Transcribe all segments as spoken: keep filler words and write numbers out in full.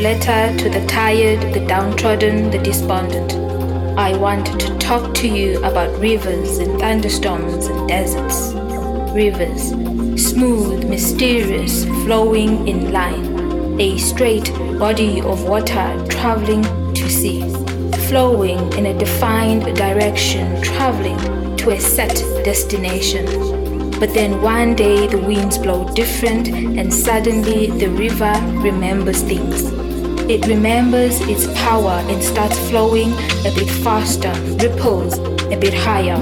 letter to the tired, the downtrodden, the despondent. I want to talk to you about rivers and thunderstorms and deserts. Rivers, smooth, mysterious, flowing in line, a straight body of water traveling to sea, flowing in a defined direction, traveling to a set destination. But then one day the winds blow different, and suddenly the river remembers things. It remembers its power and starts flowing a bit faster, ripples a bit higher,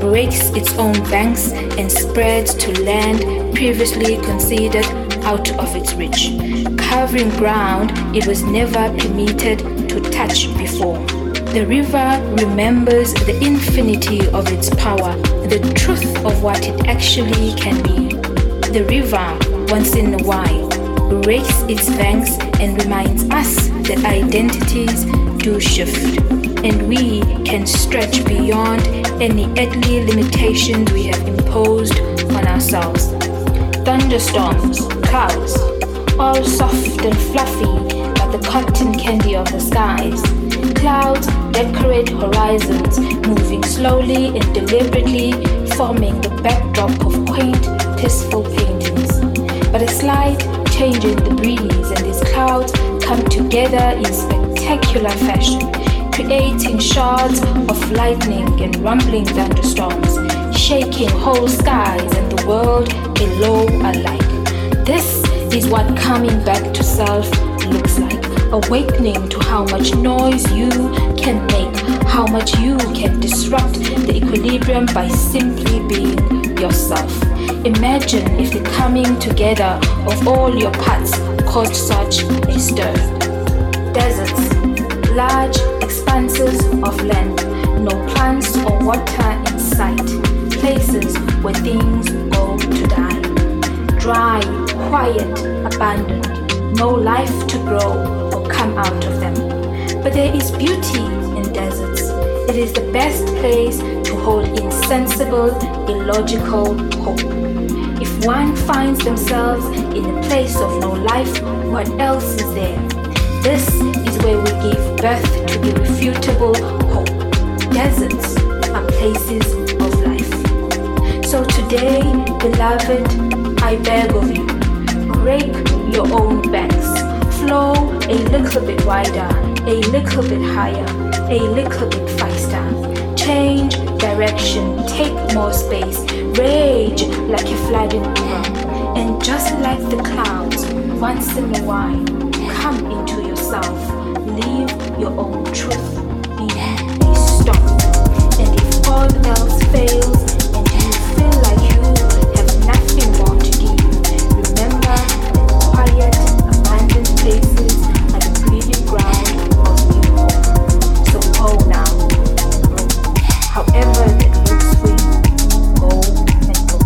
breaks its own banks and spreads to land previously considered out of its reach, covering ground it was never permitted to touch before. The river remembers the infinity of its power, the truth of what it actually can be. The river, once in a while, breaks its banks and reminds us that identities do shift, and we can stretch beyond any earthly limitations we have imposed on ourselves. Thunderstorms, clouds, all soft and fluffy like the cotton candy of the skies. Clouds decorate horizons, moving slowly and deliberately, forming the backdrop of quaint, peaceful paintings. But a slight change in the breeze and these clouds come together in spectacular fashion, creating shards of lightning and rumbling thunderstorms, shaking whole skies and the world below alike. This is what coming back to self looks like. Awakening to how much noise you can make, how much you can disrupt the equilibrium by simply being yourself. Imagine if the coming together of all your parts caused such a stir. Deserts, large expanses of land, no plants or water in sight, places where things go to die. Dry, quiet, abandoned, no life to grow come out of them. But there is beauty in deserts. It is the best place to hold insensible, illogical hope. If one finds themselves in a place of no life, what else is there? This is where we give birth to irrefutable hope. Deserts are places of life. So today, beloved, I beg of you, break your own banks. Flow a little bit wider, a little bit higher, a little bit faster. Change direction, take more space, rage like a flooding river. And just like the clouds, once in a while, come into yourself, live your own truth, be stopped. And if all else fails and you feel like you have nothing more to give, remember quiet, abandoned places are the breeding ground of new hope. So go now, however that looks for you, go and go.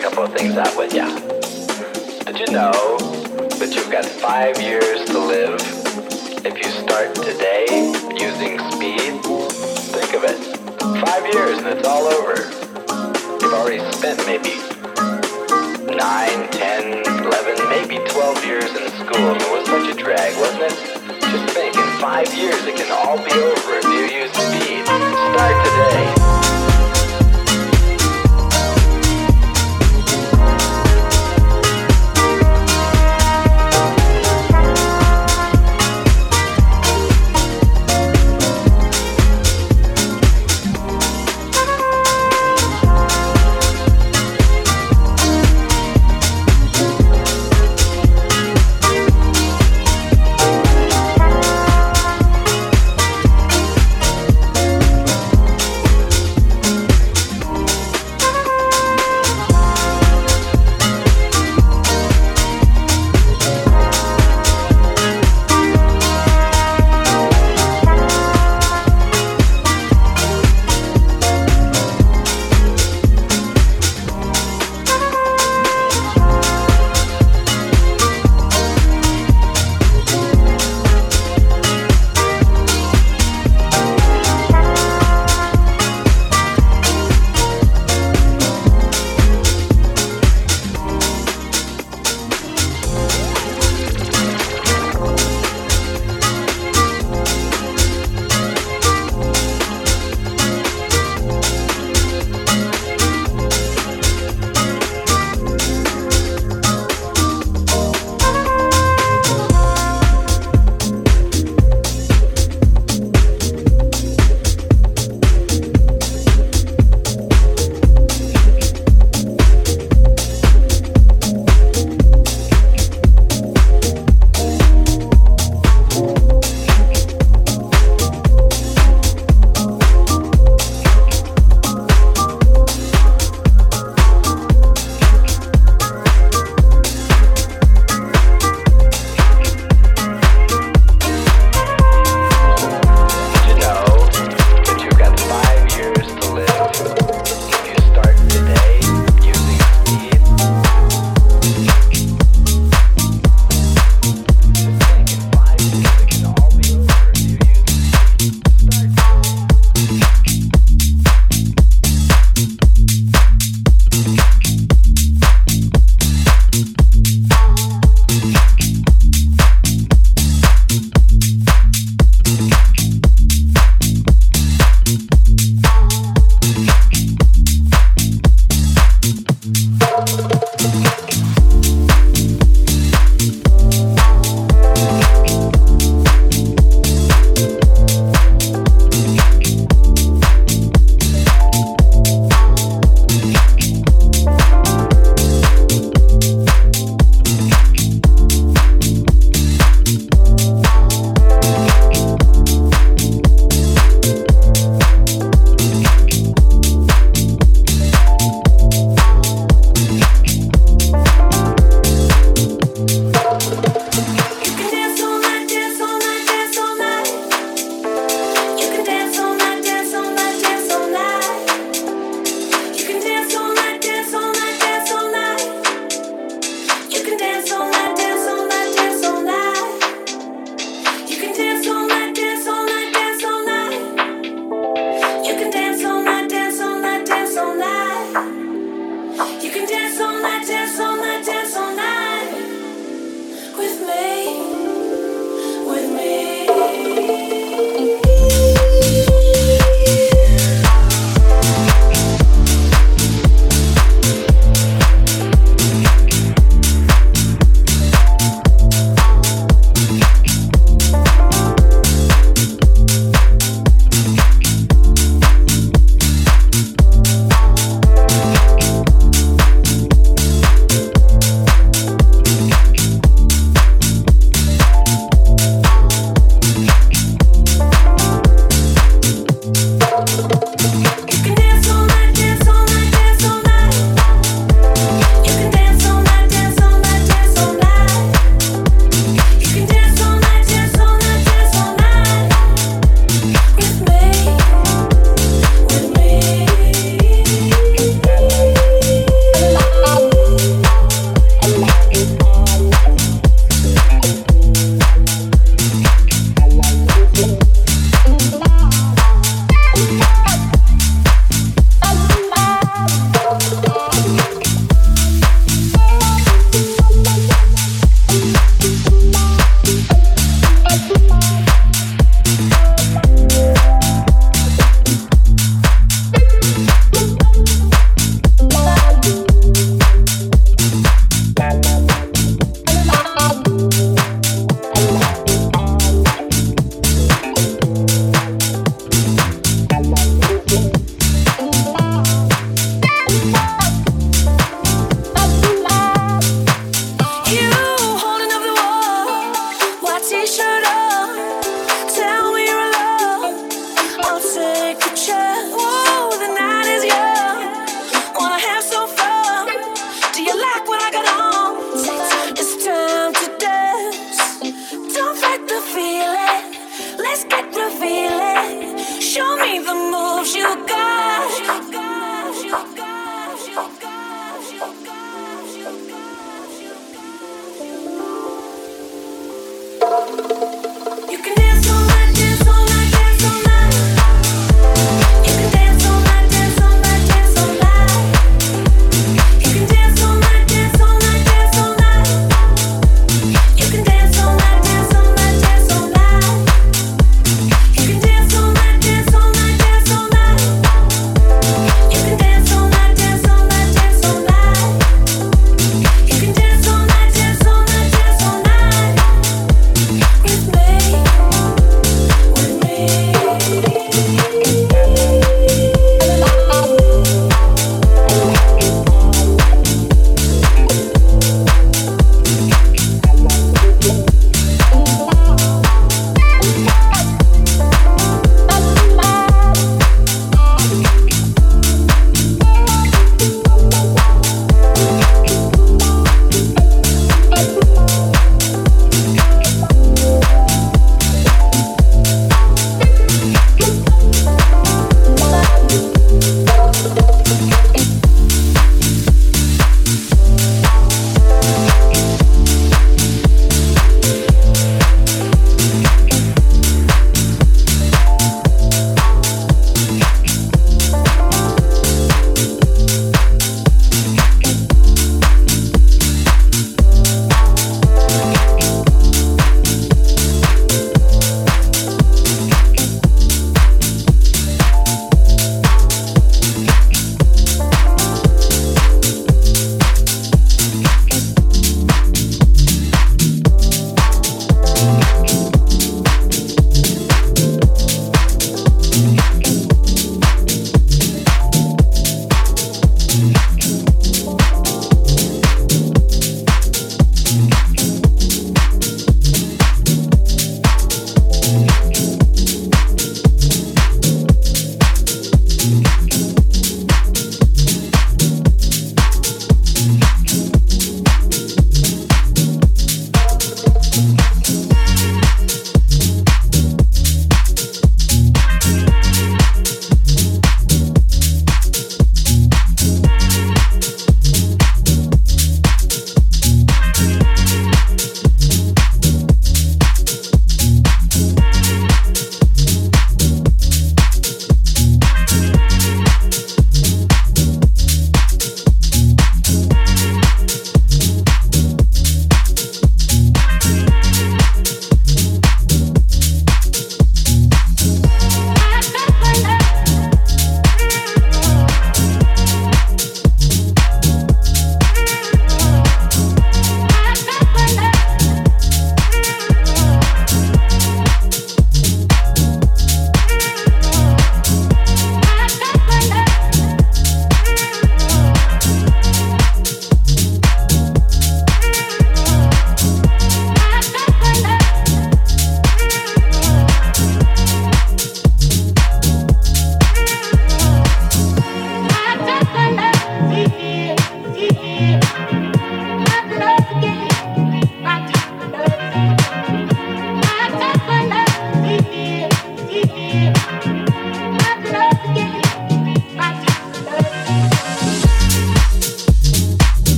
a couple of things out with ya. Did you know that you've got five years to live if you start today using speed? Think of it. Five years and it's all over. You've already spent maybe nine, ten, eleven, maybe twelve years in school. It was such a drag, wasn't it? Just think, in five years it can all be over if you use speed. Start today.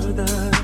verdad.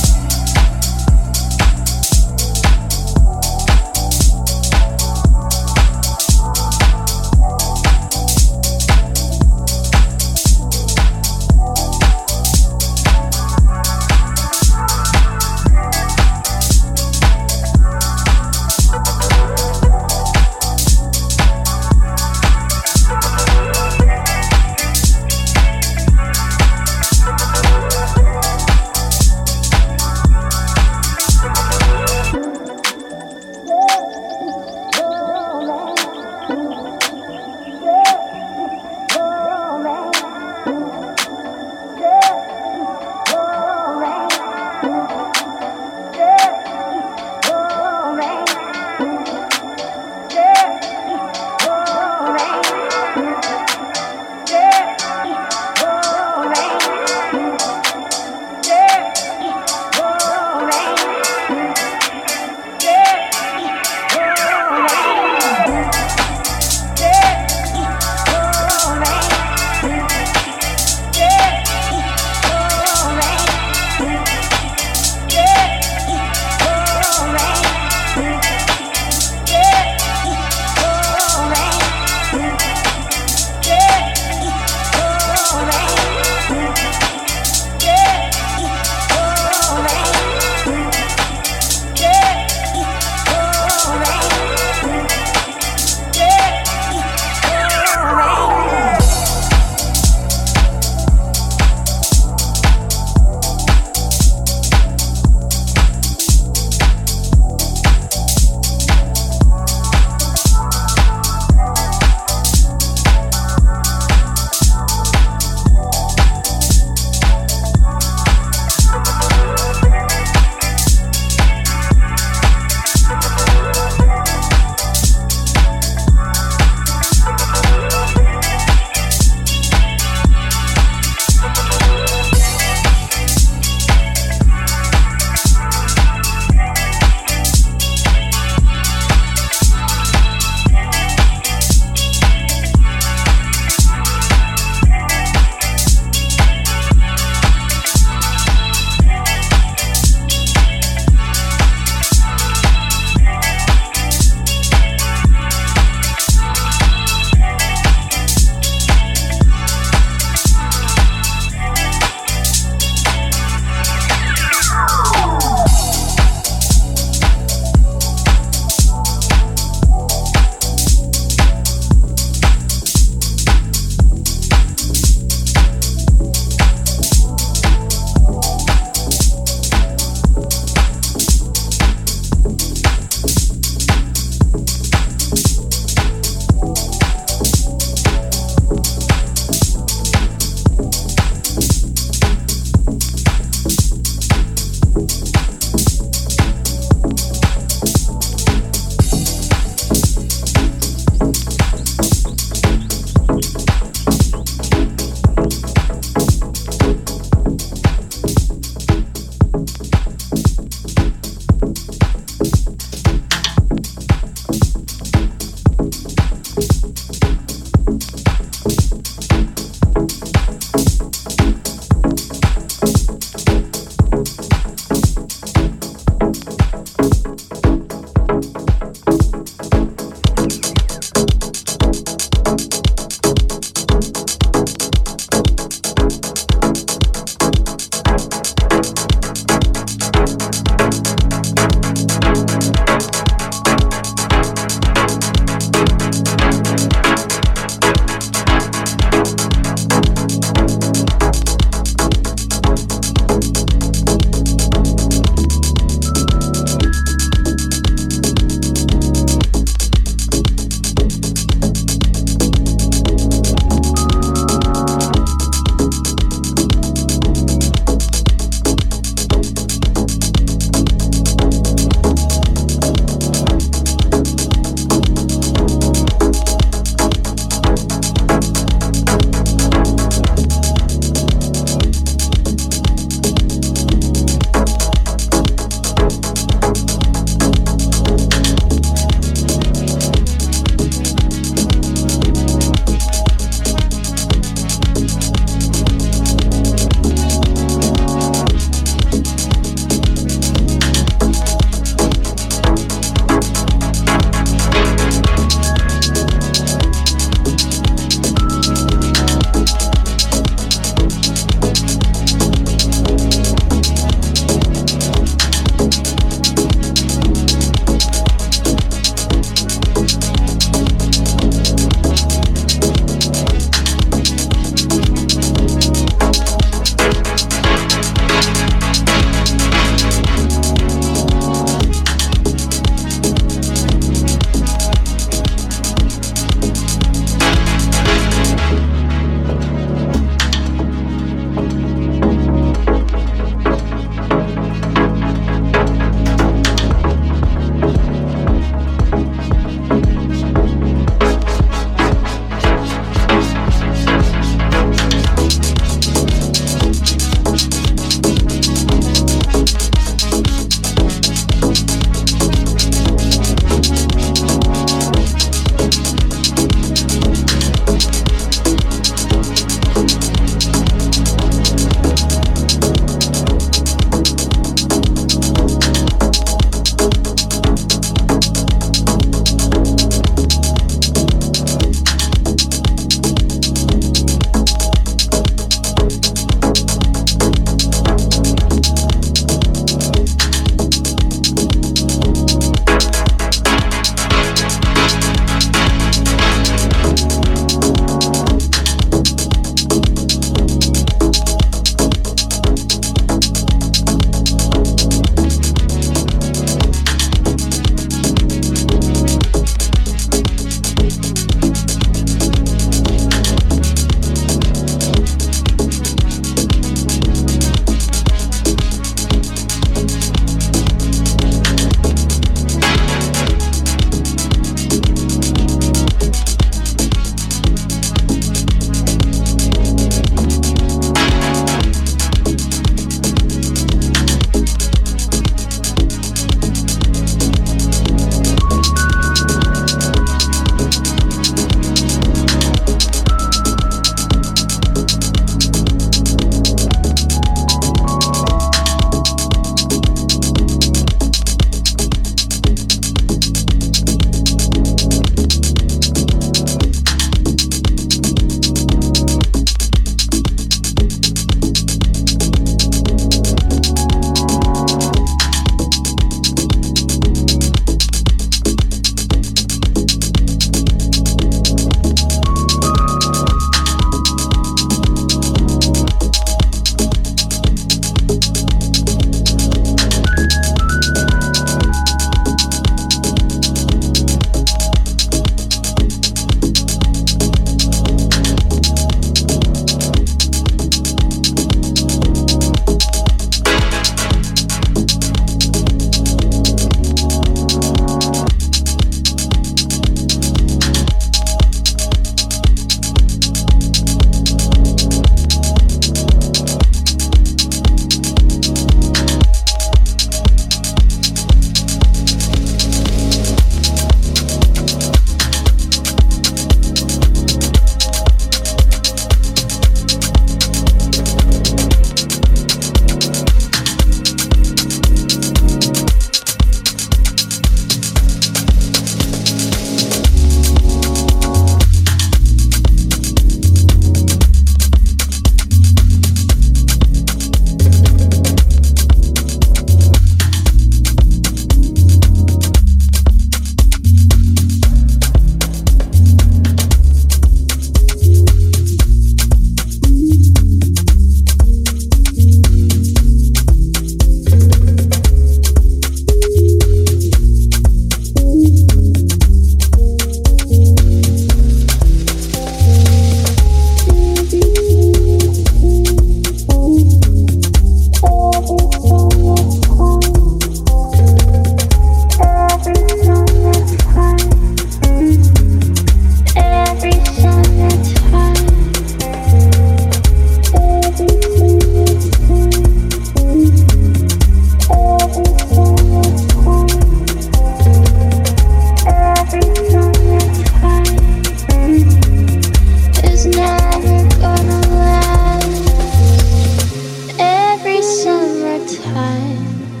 time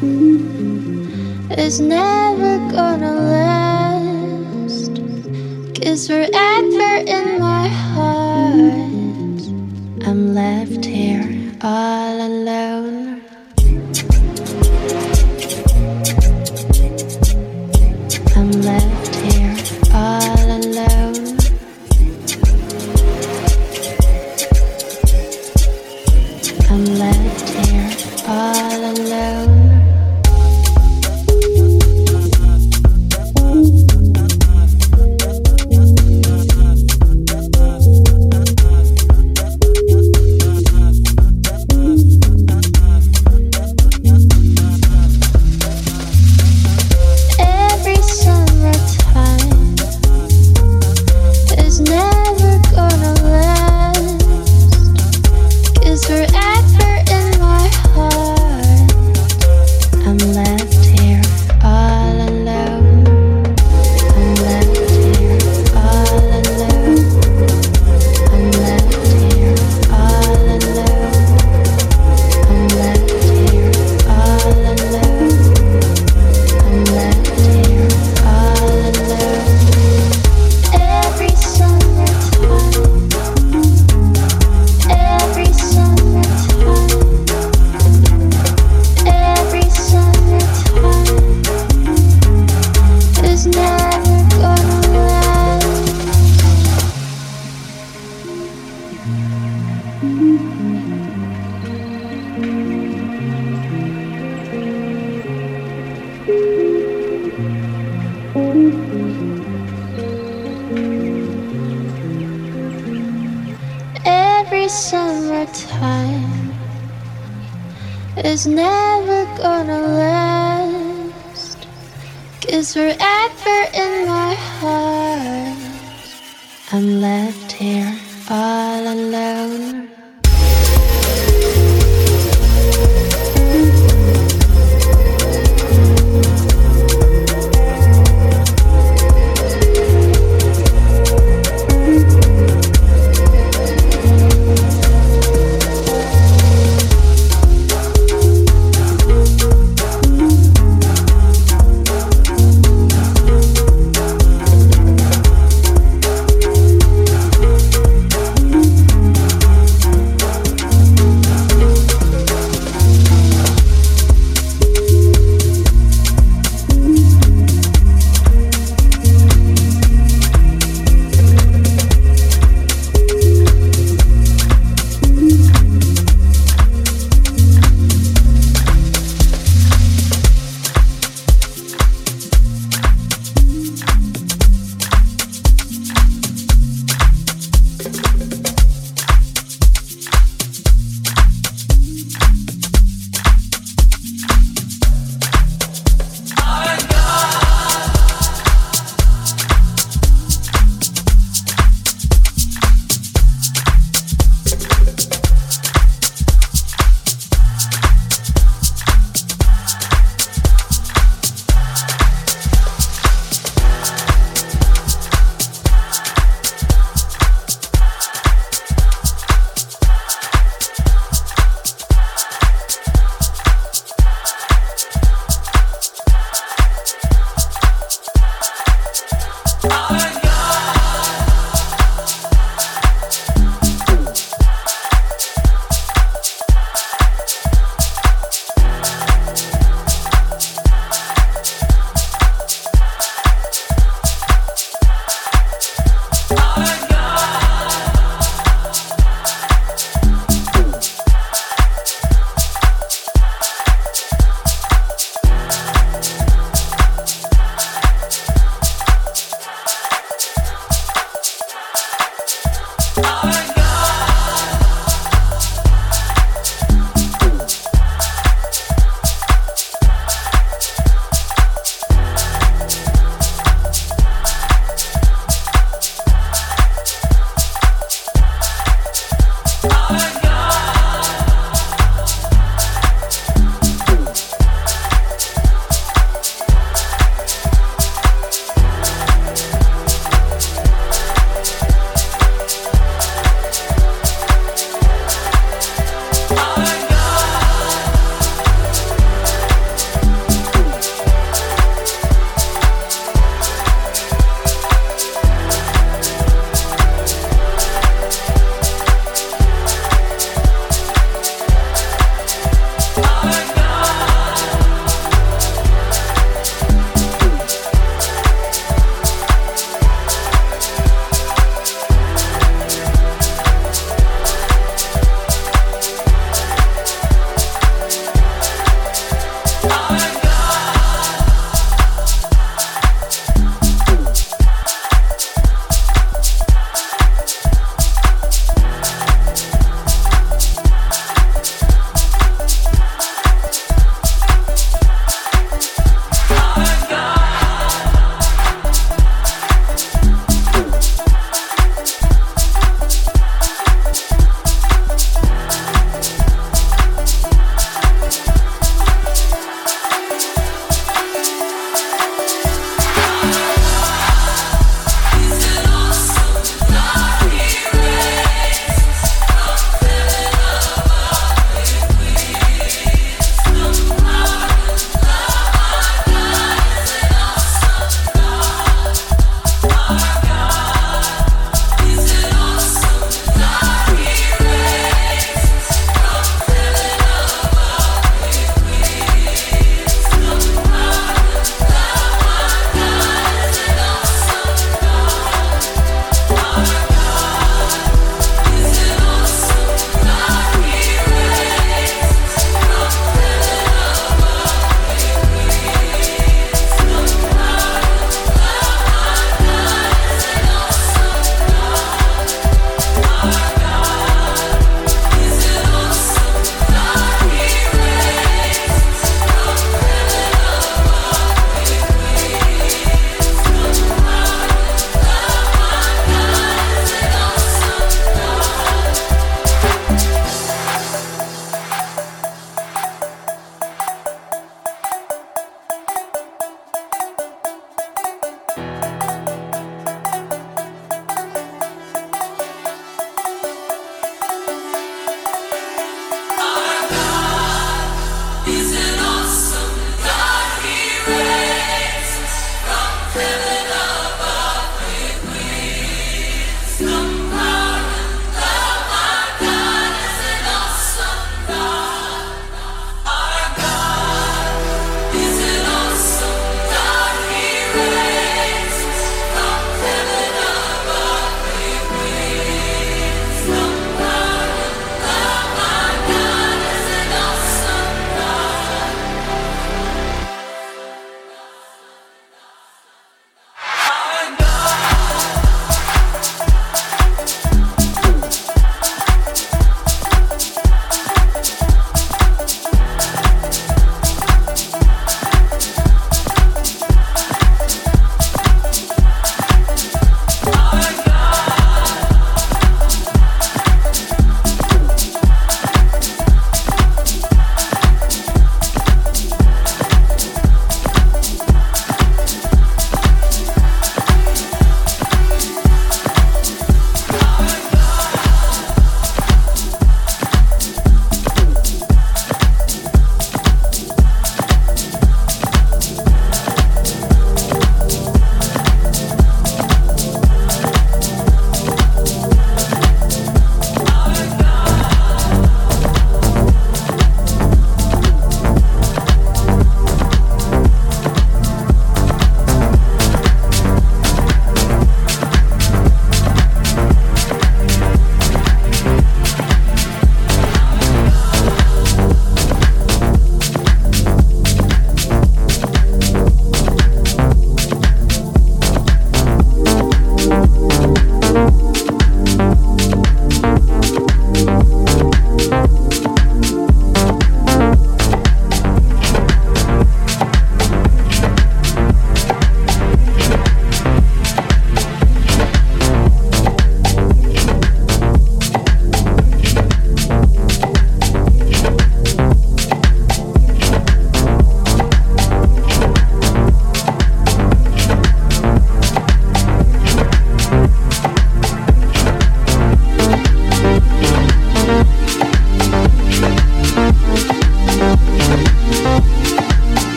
is never gonna last, 'cause forever in my heart I'm left here all alone. I'm left here all alone. I'm left here all alone. Every summertime is never gonna last, 'cause forever in my heart I'm left here all alone.